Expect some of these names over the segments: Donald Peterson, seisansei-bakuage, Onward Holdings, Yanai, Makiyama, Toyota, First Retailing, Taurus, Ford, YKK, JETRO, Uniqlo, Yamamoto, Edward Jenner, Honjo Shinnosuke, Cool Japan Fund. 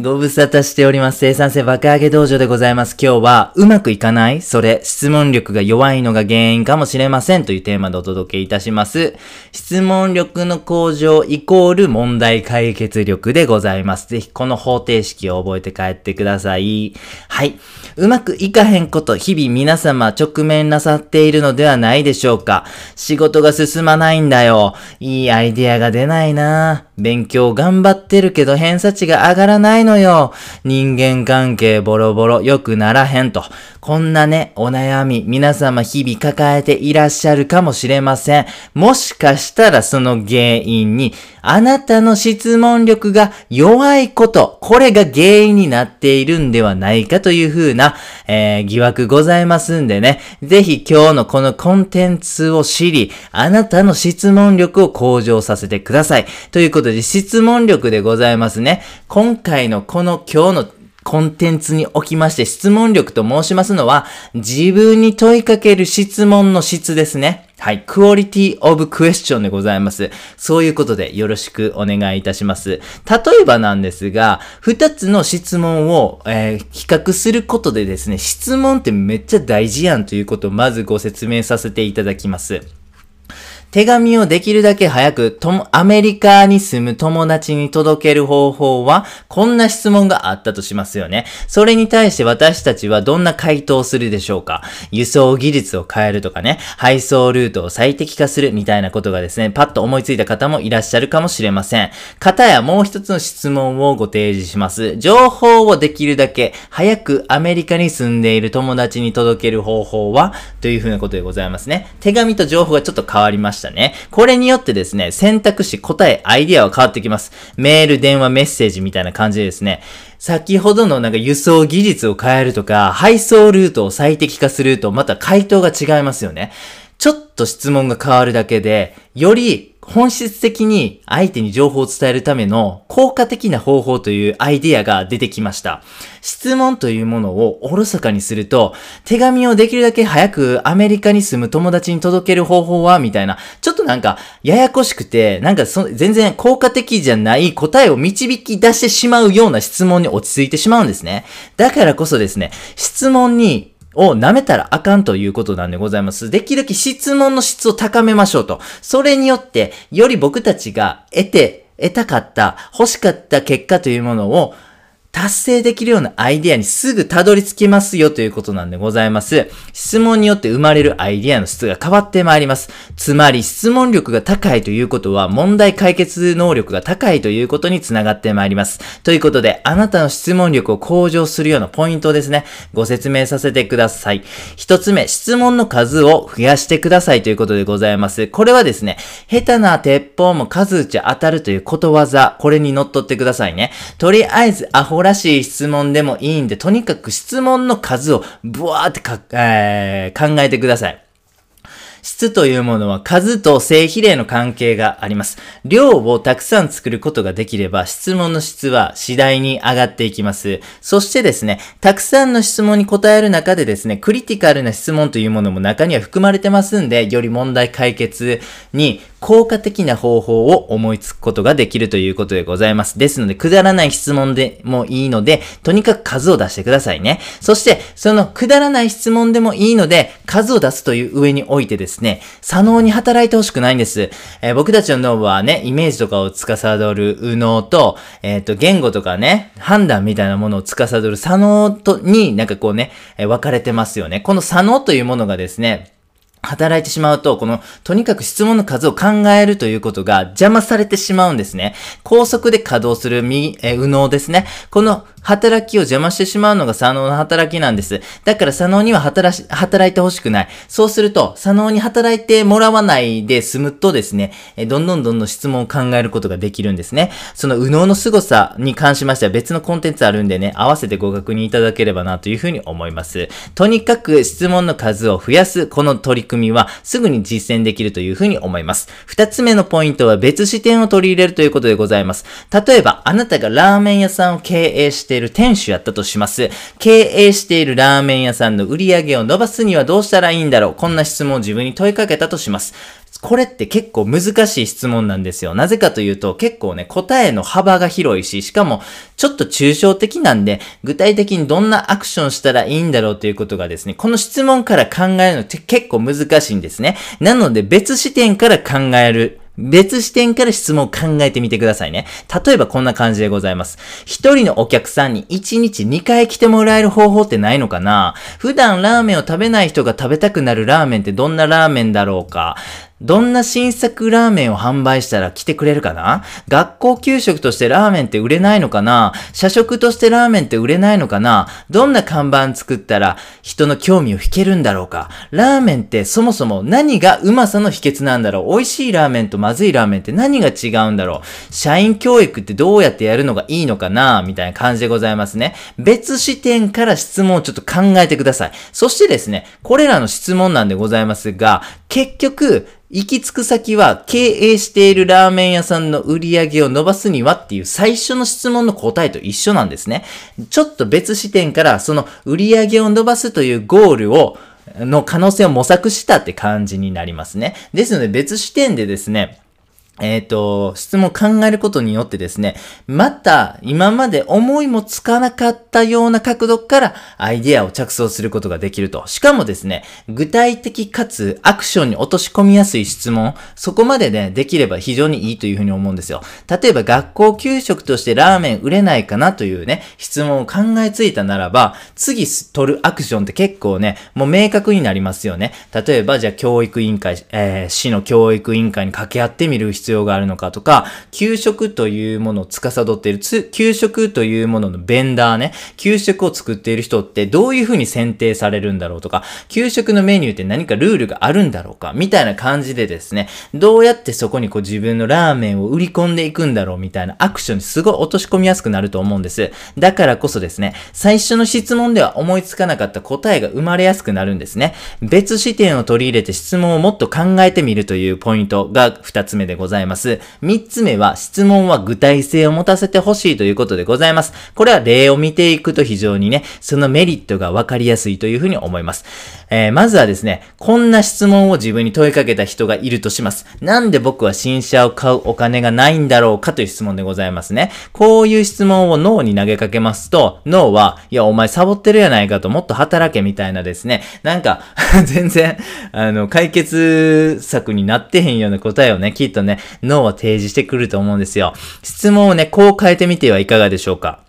ご無沙汰しております。生産性爆上げ道場でございます。今日は、うまくいかない?それ、質問力が弱いのが原因かもしれませんというテーマでお届けいたします。質問力の向上イコール問題解決力でございます。ぜひこの方程式を覚えて帰ってください。はい。うまくいかへんこと、日々皆様直面なさっているのではないでしょうか。仕事が進まないんだよ。いいアイデアが出ないな。勉強頑張ってるけど偏差値が上がらないのよ。人間関係ボロボロ良くならへんと。こんなね、お悩み皆様日々抱えていらっしゃるかもしれません。もしかしたらその原因にあなたの質問力が弱いこと、これが原因になっているんではないかという風な、疑惑ございますんでね。ぜひ今日のこのコンテンツを知り、あなたの質問力を向上させてください。ということで質問力でございますね。今回のこの今日のコンテンツにおきまして質問力と申しますのは自分に問いかける質問の質ですね。はい。クオリティオブクエスチョンでございます。そういうことでよろしくお願いいたします。例えばなんですが、二つの質問を、比較することでですね、質問ってめっちゃ大事やんということをまずご説明させていただきます。手紙をできるだけ早くアメリカに住む友達に届ける方法は、こんな質問があったとしますよね。それに対して私たちはどんな回答をするでしょうか。輸送技術を変えるとかね、配送ルートを最適化するみたいなことがですね、パッと思いついた方もいらっしゃるかもしれません。方やもう一つの質問をご提示します。情報をできるだけ早くアメリカに住んでいる友達に届ける方法は、というふうなことでございますね。手紙と情報がちょっと変わりました。これによってですね、選択肢、答え、アイデアは変わってきます。メール、電話、メッセージみたいな感じでですね、先ほどのなんか輸送技術を変えるとか、配送ルートを最適化するとまた回答が違いますよね。ちょっと質問が変わるだけで、より本質的に相手に情報を伝えるための効果的な方法というアイデアが出てきました。質問というものをおろそかにすると、手紙をできるだけ早くアメリカに住む友達に届ける方法はみたいな、ちょっとなんかややこしくて、なんか全然効果的じゃない答えを導き出してしまうような質問に落ち着いてしまうんですね。だからこそですね、質問にを舐めたらあかんということなんでございます。できるだけ質問の質を高めましょうと。それによって、より僕たちが得たかった、欲しかった結果というものを達成できるようなアイデアにすぐたどり着きますよということなんでございます。質問によって生まれるアイデアの質が変わってまいります。つまり質問力が高いということは問題解決能力が高いということにつながってまいります。ということであなたの質問力を向上するようなポイントをですね、ご説明させてください。一つ目、質問の数を増やしてくださいということでございます。これはですね、下手な鉄砲も数打ち当たるということわざ、これにのっとってくださいね。とりあえずアホらしい質問でもいいんで、とにかく質問の数をブワーって考えてください。質というものは数と正比例の関係があります。量をたくさん作ることができれば質問の質は次第に上がっていきます。そしてですね、たくさんの質問に答える中でですね、クリティカルな質問というものも中には含まれてますんで、より問題解決に効果的な方法を思いつくことができるということでございます。ですので、くだらない質問でもいいので、とにかく数を出してくださいね。そして、そのくだらない質問でもいいので、数を出すという上においてですね、左脳に働いてほしくないんです。僕たちの脳はね、イメージとかを司る右脳と、言語とかね、判断みたいなものを司る左脳とになんかこうね、分かれてますよね。この左脳というものがですね、働いてしまうと、この、とにかく質問の数を考えるということが邪魔されてしまうんですね。高速で稼働する右脳ですね。この働きを邪魔してしまうのが左脳の働きなんです。だから左脳には働いてほしくない。そうすると、左脳に働いてもらわないで済むとですね、どんどん質問を考えることができるんですね。その右脳の凄さに関しましては別のコンテンツあるんでね、合わせてご確認いただければなというふうに思います。とにかく質問の数を増やす、この取り組みはすぐに実践できるというふうに思います。二つ目のポイントは別視点を取り入れるということでございます。例えば、あなたがラーメン屋さんを経営している店主やったとします。経営しているラーメン屋さんの売り上げを伸ばすにはどうしたらいいんだろう。こんな質問を自分に問いかけたとします。これって結構難しい質問なんですよ。なぜかというと結構ね、答えの幅が広いし、しかもちょっと抽象的なんで、具体的にどんなアクションしたらいいんだろうということがですね、この質問から考えるのって結構難しいんですね。なので別視点から考える。別視点から質問を考えてみてくださいね。例えばこんな感じでございます。一人のお客さんに1日2回来てもらえる方法ってないのかな？普段ラーメンを食べない人が食べたくなるラーメンってどんなラーメンだろうか？どんな新作ラーメンを販売したら来てくれるかな？学校給食としてラーメンって売れないのかな？社食としてラーメンって売れないのかな？どんな看板作ったら人の興味を引けるんだろうか？ラーメンってそもそも何がうまさの秘訣なんだろう？美味しいラーメンとまずいラーメンって何が違うんだろう？社員教育ってどうやってやるのがいいのかな？みたいな感じでございますね。別視点から質問をちょっと考えてください。そしてですね、これらの質問なんでございますが、結局、行き着く先は経営しているラーメン屋さんの売り上げを伸ばすにはっていう最初の質問の答えと一緒なんですね。ちょっと別視点からその売り上げを伸ばすというゴールの可能性を模索したって感じになりますね。ですので別視点でですね、質問を考えることによってですね、また今まで思いもつかなかったような角度からアイデアを着想することができると。しかもですね、具体的かつアクションに落とし込みやすい質問、そこまでね、できれば非常にいいというふうに思うんですよ。例えば学校給食としてラーメン売れないかなというね、質問を考えついたならば、次取るアクションって結構ね、もう明確になりますよね。例えばじゃあ教育委員会、市の教育委員会に掛け合ってみる必要があるのかとか、給食というものを司っている給食というもののベンダーね、給食を作っている人ってどういうふうに選定されるんだろうとか、給食のメニューって何かルールがあるんだろうかみたいな感じでですね、どうやってそこにこう自分のラーメンを売り込んでいくんだろうみたいなアクションにすごい落とし込みやすくなると思うんです。だからこそですね、最初の質問では思いつかなかった答えが生まれやすくなるんですね。別視点を取り入れて質問をもっと考えてみるというポイントが2つ目でございます。3つ目は、質問は具体性を持たせてほしいということでございます。これは例を見ていくと非常にね、そのメリットが分かりやすいというふうに思います。まずはですね、こんな質問を自分に問いかけた人がいるとします。なんで僕は新車を買うお金がないんだろうかという質問でございますね。こういう質問を脳に投げかけますと、脳は、いやお前サボってるやないかと、もっと働けみたいなですね、なんか全然、解決策になってへんような答えをね、きっとね、脳は提示してくると思うんですよ。質問をね、こう変えてみてはいかがでしょうか。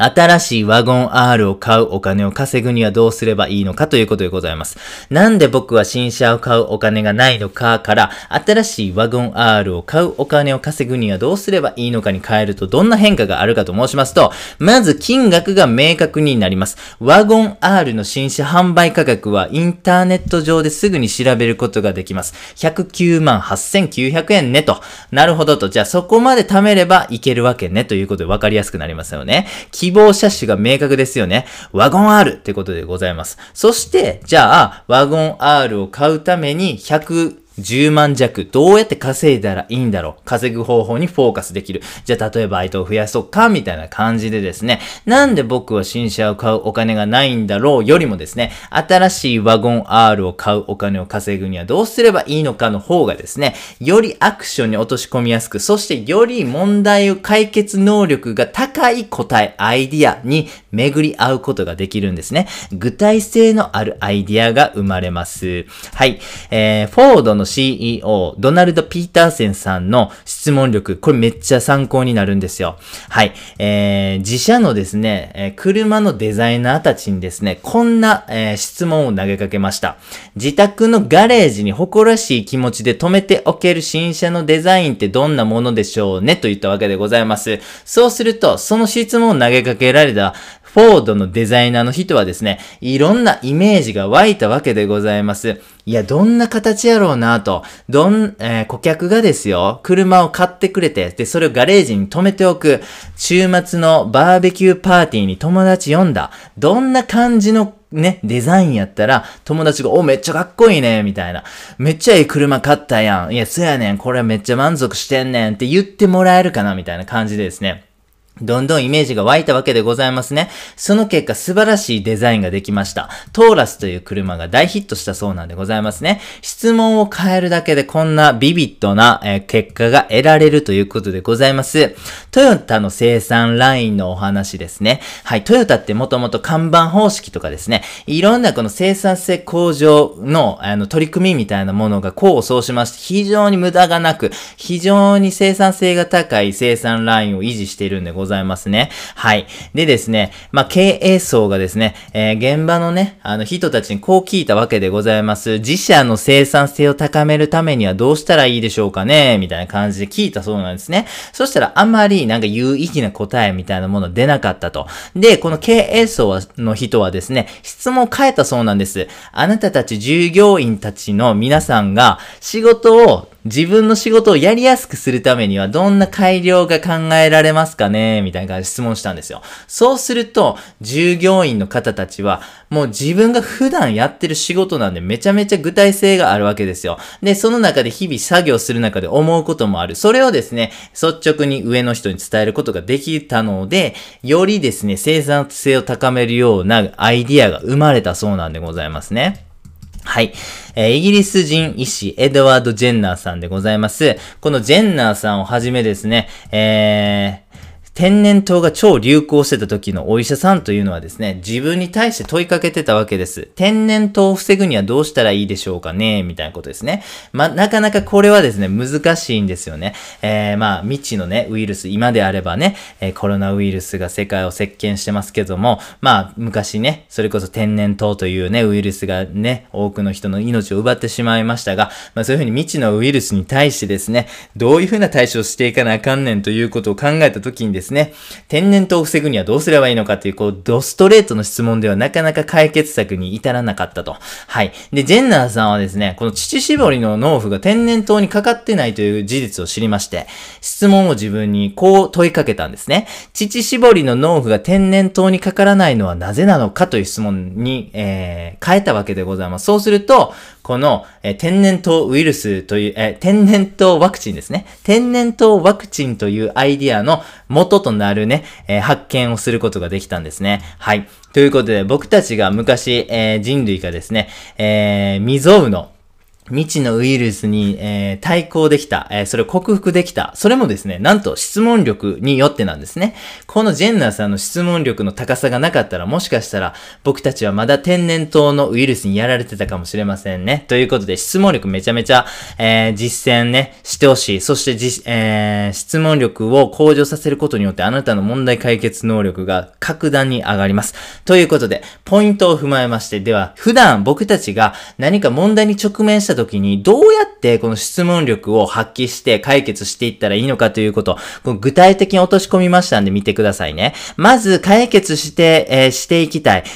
新しいワゴン R を買うお金を稼ぐにはどうすればいいのかということでございます。なんで僕は新車を買うお金がないのかから、新しいワゴン R を買うお金を稼ぐにはどうすればいいのかに変えるとどんな変化があるかと申しますと、まず金額が明確になります。ワゴン R の新車販売価格はインターネット上ですぐに調べることができます。198,900円ねと。なるほどと。じゃあそこまで貯めればいけるわけねということで分かりやすくなりますよね。希望車種が明確ですよね。ワゴン R ってことでございます。そして、じゃあ、ワゴン R を買うために110万弱、どうやって稼いだらいいんだろう。稼ぐ方法にフォーカスできる。じゃあ、例えばバイトを増やそうか、みたいな感じでですね、なんで僕は新車を買うお金がないんだろうよりもですね、新しいワゴン R を買うお金を稼ぐにはどうすればいいのかの方がですね、よりアクションに落とし込みやすく、そしてより問題を解決能力が高い答え、アイディアに巡り合うことができるんですね。具体性のあるアイディアが生まれます。はい。フォードのCEO、ドナルド・ピーターセンさんの質問力、これめっちゃ参考になるんですよ。はい。自社のですね、車のデザイナーたちにですね、こんな、質問を投げかけました。自宅のガレージに誇らしい気持ちで止めておける新車のデザインってどんなものでしょうねといったわけでございます。そうすると、その質問を投げかけられたフォードのデザイナーの人はですね、いろんなイメージが湧いたわけでございます。いや、どんな形やろうなと。顧客がですよ、車を買ってくれて、で、それをガレージに止めておく。週末のバーベキューパーティーに友達呼んだ。どんな感じのね、デザインやったら、友達が、お、めっちゃかっこいいね、みたいな。めっちゃいい車買ったやん。いや、そやねん、これめっちゃ満足してんねんって言ってもらえるかな、みたいな感じでですね。どんどんイメージが湧いたわけでございますね。その結果素晴らしいデザインができました。トーラスという車が大ヒットしたそうなんでございますね。質問を変えるだけでこんなビビッドな結果が得られるということでございます。トヨタの生産ラインのお話ですね。はい、トヨタってもともと看板方式とかですね、いろんなこの生産性向上の取り組みみたいなものが功を奏しまして、非常に無駄がなく、非常に生産性が高い生産ラインを維持しているんでございますね。はい。でですね、経営層がですね、現場のね、人たちにこう聞いたわけでございます。自社の生産性を高めるためにはどうしたらいいでしょうかねみたいな感じで聞いたそうなんですね。そしたらあまりなんか有意義な答えみたいなもの出なかったと。で、この経営層の人はですね、質問を変えたそうなんです。あなたたち従業員たちの皆さんが自分の仕事をやりやすくするためにはどんな改良が考えられますかねみたいな感じで質問したんですよ。そうすると、従業員の方たちは、もう自分が普段やってる仕事なんでめちゃめちゃ具体性があるわけですよ。で、その中で日々作業する中で思うこともある。それをですね、率直に上の人に伝えることができたので、よりですね、生産性を高めるようなアイディアが生まれたそうなんでございますね。はい。イギリス人医師、エドワード・ジェンナーさんでございます。このジェンナーさんをはじめですね、天然痘が超流行してた時のお医者さんというのはですね、自分に対して問いかけてたわけです。天然痘を防ぐにはどうしたらいいでしょうかねみたいなことですね。なかなかこれはですね、難しいんですよね。未知のね、ウイルス、今であればね、コロナウイルスが世界を席巻してますけども、昔ね、それこそ天然痘というね、ウイルスがね、多くの人の命を奪ってしまいましたが、そういうふうに未知のウイルスに対してですね、どういうふうな対処をしていかなあかんねんということを考えた時にですね、天然痘を防ぐにはどうすればいいのかという、ドストレートの質問ではなかなか解決策に至らなかったと。はい。で、ジェンナーさんはですね、この乳搾りの農夫が天然痘にかかってないという事実を知りまして、質問を自分にこう問いかけたんですね。乳搾りの農夫が天然痘にかからないのはなぜなのかという質問に、変えたわけでございます。そうすると、この、天然痘ウイルスという、天然痘ワクチンですね。天然痘ワクチンというアイディアの元となるね、発見をすることができたんですね。はい。ということで、僕たちが昔、人類がですね、未曾有の未知のウイルスに、対抗できた、それを克服できた。それもですね、なんと質問力によってなんですね。このジェンナーさんの質問力の高さがなかったら、もしかしたら僕たちはまだ天然痘のウイルスにやられてたかもしれませんね。ということで、質問力めちゃめちゃ、実践ね、してほしい。そして質問力を向上させることによって、あなたの問題解決能力が格段に上がります。ということで、ポイントを踏まえまして、では、普段僕たちが何か問題に直面した時にどうやってこの質問力を発揮して解決していったらいいのかということを具体的に落とし込みましたんで見てくださいね。まず解決して、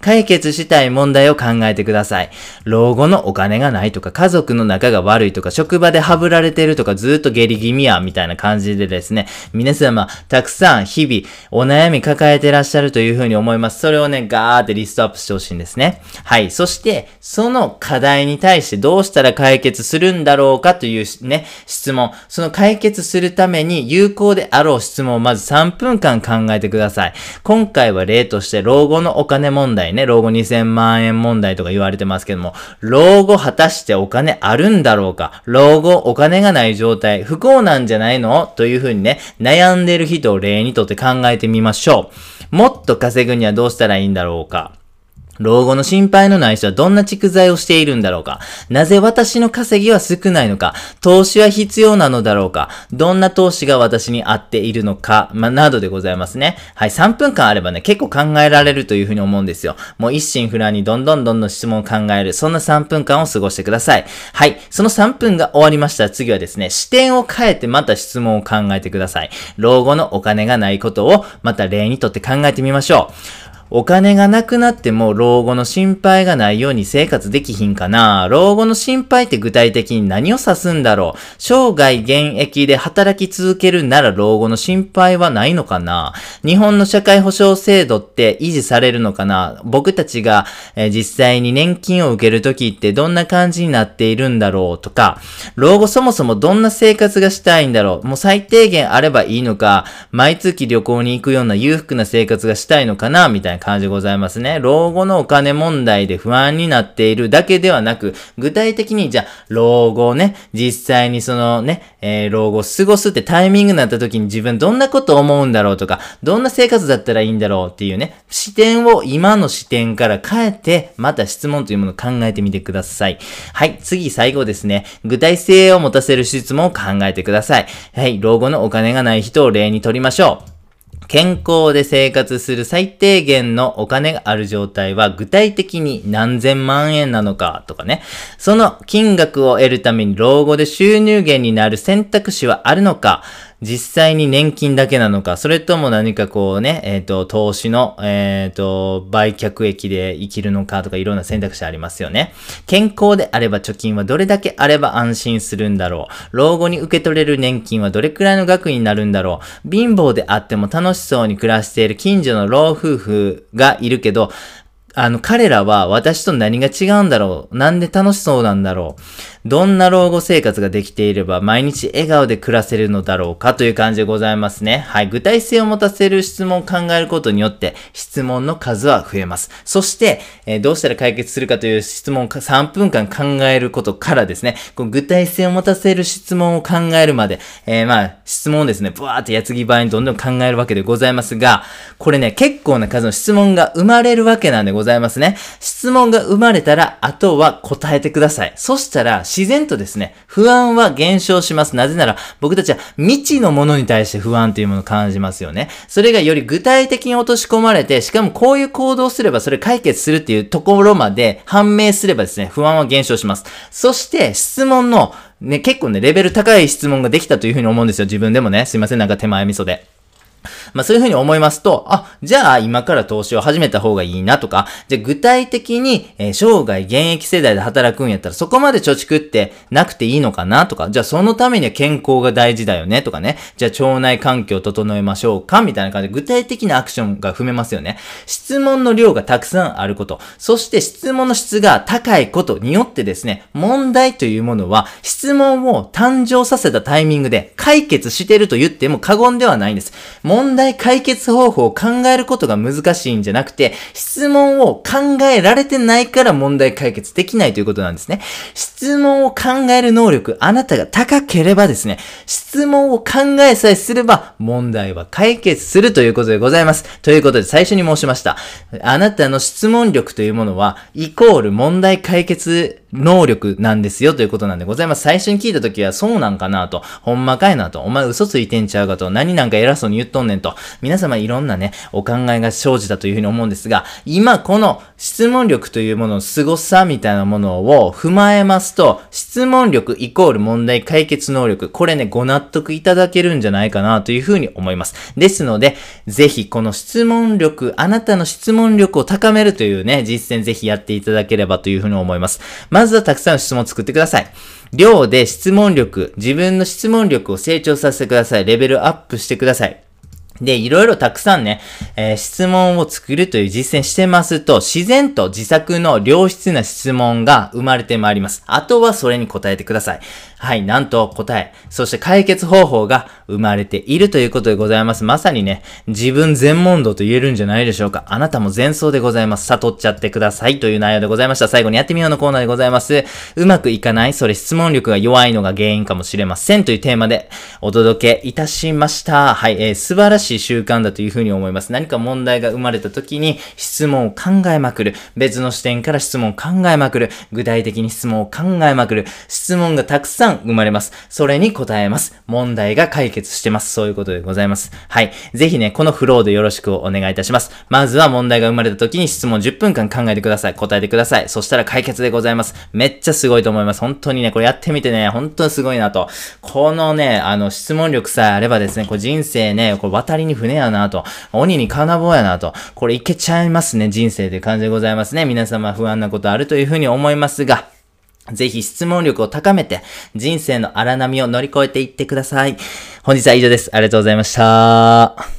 解決したい問題を考えてください。老後のお金がないとか、家族の仲が悪いとか、職場でハブられてるとか、ずーっと下痢気味やみたいな感じでですね、皆様たくさん日々お悩み抱えてらっしゃるというふうに思います。それをね、ガーってリストアップしてほしいんですね。はい。そしてその課題に対してどうしたら解決するんだろうかというね、質問。その解決するために有効であろう質問をまず3分間考えてください。今回は例として老後のお金問題ね、老後2000万円問題とか言われてますけども、老後果たしてお金あるんだろうか、老後お金がない状態、不幸なんじゃないのというふうにね、悩んでる人を例にとって考えてみましょう。もっと稼ぐにはどうしたらいいんだろうか、老後の心配のない人はどんな蓄財をしているんだろうか？なぜ私の稼ぎは少ないのか？投資は必要なのだろうか？どんな投資が私に合っているのか？などでございますね。はい、3分間あればね、結構考えられるというふうに思うんですよ。もう一心不乱にどんどん質問を考える。そんな3分間を過ごしてください。はい、その3分が終わりましたら次はですね、視点を変えてまた質問を考えてください。老後のお金がないことをまた例にとって考えてみましょう。お金がなくなっても老後の心配がないように生活できひんかな。老後の心配って具体的に何を指すんだろう。生涯現役で働き続けるなら老後の心配はないのかな。日本の社会保障制度って維持されるのかな。僕たちが実際に年金を受けるときってどんな感じになっているんだろうとか、老後そもそもどんな生活がしたいんだろう。もう最低限あればいいのか、毎月旅行に行くような裕福な生活がしたいのかなみたいな感じでございますね。老後のお金問題で不安になっているだけではなく、具体的にじゃあ老後ね、実際にそのね、老後過ごすってタイミングになった時に自分どんなこと思うんだろうとか、どんな生活だったらいいんだろうっていうね、視点を今の視点から変えて、また質問というものを考えてみてください。はい、次最後ですね。具体性を持たせる質問を考えてください。はい、老後のお金がない人を例にとりましょう。健康で生活する最低限のお金がある状態は具体的に何千万円なのかとかね。その金額を得るために老後で収入源になる選択肢はあるのか。実際に年金だけなのか、それとも何かこうね、投資の、売却益で生きるのかとか、いろんな選択肢ありますよね。健康であれば貯金はどれだけあれば安心するんだろう。老後に受け取れる年金はどれくらいの額になるんだろう。貧乏であっても楽しそうに暮らしている近所の老夫婦がいるけど、彼らは私と何が違うんだろう。なんで楽しそうなんだろう。どんな老後生活ができていれば毎日笑顔で暮らせるのだろうかという感じでございますね。はい。具体性を持たせる質問を考えることによって質問の数は増えます。そして、どうしたら解決するかという質問を3分間考えることからですね、こう具体性を持たせる質問を考えるまで、質問をですね、ブワーって矢継ぎ早にどんどん考えるわけでございますが、これね、結構な数の質問が生まれるわけなんでございますね。質問が生まれたら、あとは答えてください。そしたら、自然とですね、不安は減少します。なぜなら、僕たちは未知のものに対して不安というものを感じますよね。それがより具体的に落とし込まれて、しかもこういう行動すればそれ解決するっていうところまで判明すればですね、不安は減少します。そして、質問の、ね、結構ね、レベル高い質問ができたというふうに思うんですよ。自分でもね、すいません、なんか手前味噌で。そういうふうに思いますと、じゃあ今から投資を始めた方がいいなとか、じゃあ具体的に、生涯現役世代で働くんやったらそこまで貯蓄ってなくていいのかなとか、じゃあそのためには健康が大事だよねとかね、じゃあ腸内環境を整えましょうかみたいな感じで具体的なアクションが踏めますよね。質問の量がたくさんあること、そして質問の質が高いことによってですね、問題というものは質問を誕生させたタイミングで解決してると言っても過言ではないんです。問題解決方法を考えることが難しいんじゃなくて、質問を考えられてないから問題解決できないということなんですね。質問を考える能力、あなたが高ければですね、質問を考えさえすれば問題は解決するということでございます。ということで最初に申しました。あなたの質問力というものは、イコール問題解決能力なんですよということなんでございます。最初に聞いたときは、そうなんかなと、ほんまかいなと、お前嘘ついてんちゃうかと、何なんか偉そうに言っとんねんと、皆様いろんなね、お考えが生じたというふうに思うんですが、今この質問力というものの凄さみたいなものを踏まえますと、質問力イコール問題解決能力、これね、ご納得いただけるんじゃないかなというふうに思います。ですので、ぜひこの質問力、あなたの質問力を高めるというね、実践ぜひやっていただければというふうに思います。まずはたくさんの質問を作ってください。量で質問力、自分の質問力を成長させてください。レベルアップしてください。で、いろいろたくさんね、質問を作るという実践してますと、自然と自作の良質な質問が生まれてまいります。あとはそれに答えてください。はい、なんと答え、そして解決方法が生まれているということでございます。まさにね、自分全問答と言えるんじゃないでしょうか。あなたも全そうでございます。悟っちゃってくださいという内容でございました。最後にやってみようのコーナーでございます。うまくいかない、それ質問力が弱いのが原因かもしれませんというテーマでお届けいたしました。はい、素晴らしい習慣だというふうに思います。何か問題が生まれた時に質問を考えまくる。別の視点から質問を考えまくる。具体的に質問を考えまくる。質問がたくさん間生まれます。それに答えます。問題が解決してます。そういうことでございます。はい。ぜひね、このフローでよろしくお願いいたします。まずは問題が生まれた時に質問10分間考えてください。答えてください。そしたら解決でございます。めっちゃすごいと思います。本当にね、これやってみてね、本当にすごいなと。このね、質問力さえあればですね、こう人生ね、こう渡りに船やなと。鬼に金棒やなと。これいけちゃいますね、人生という感じでございますね。皆様不安なことあるというふうに思いますが、ぜひ質問力を高めて、人生の荒波を乗り越えていってください。本日は以上です。ありがとうございました。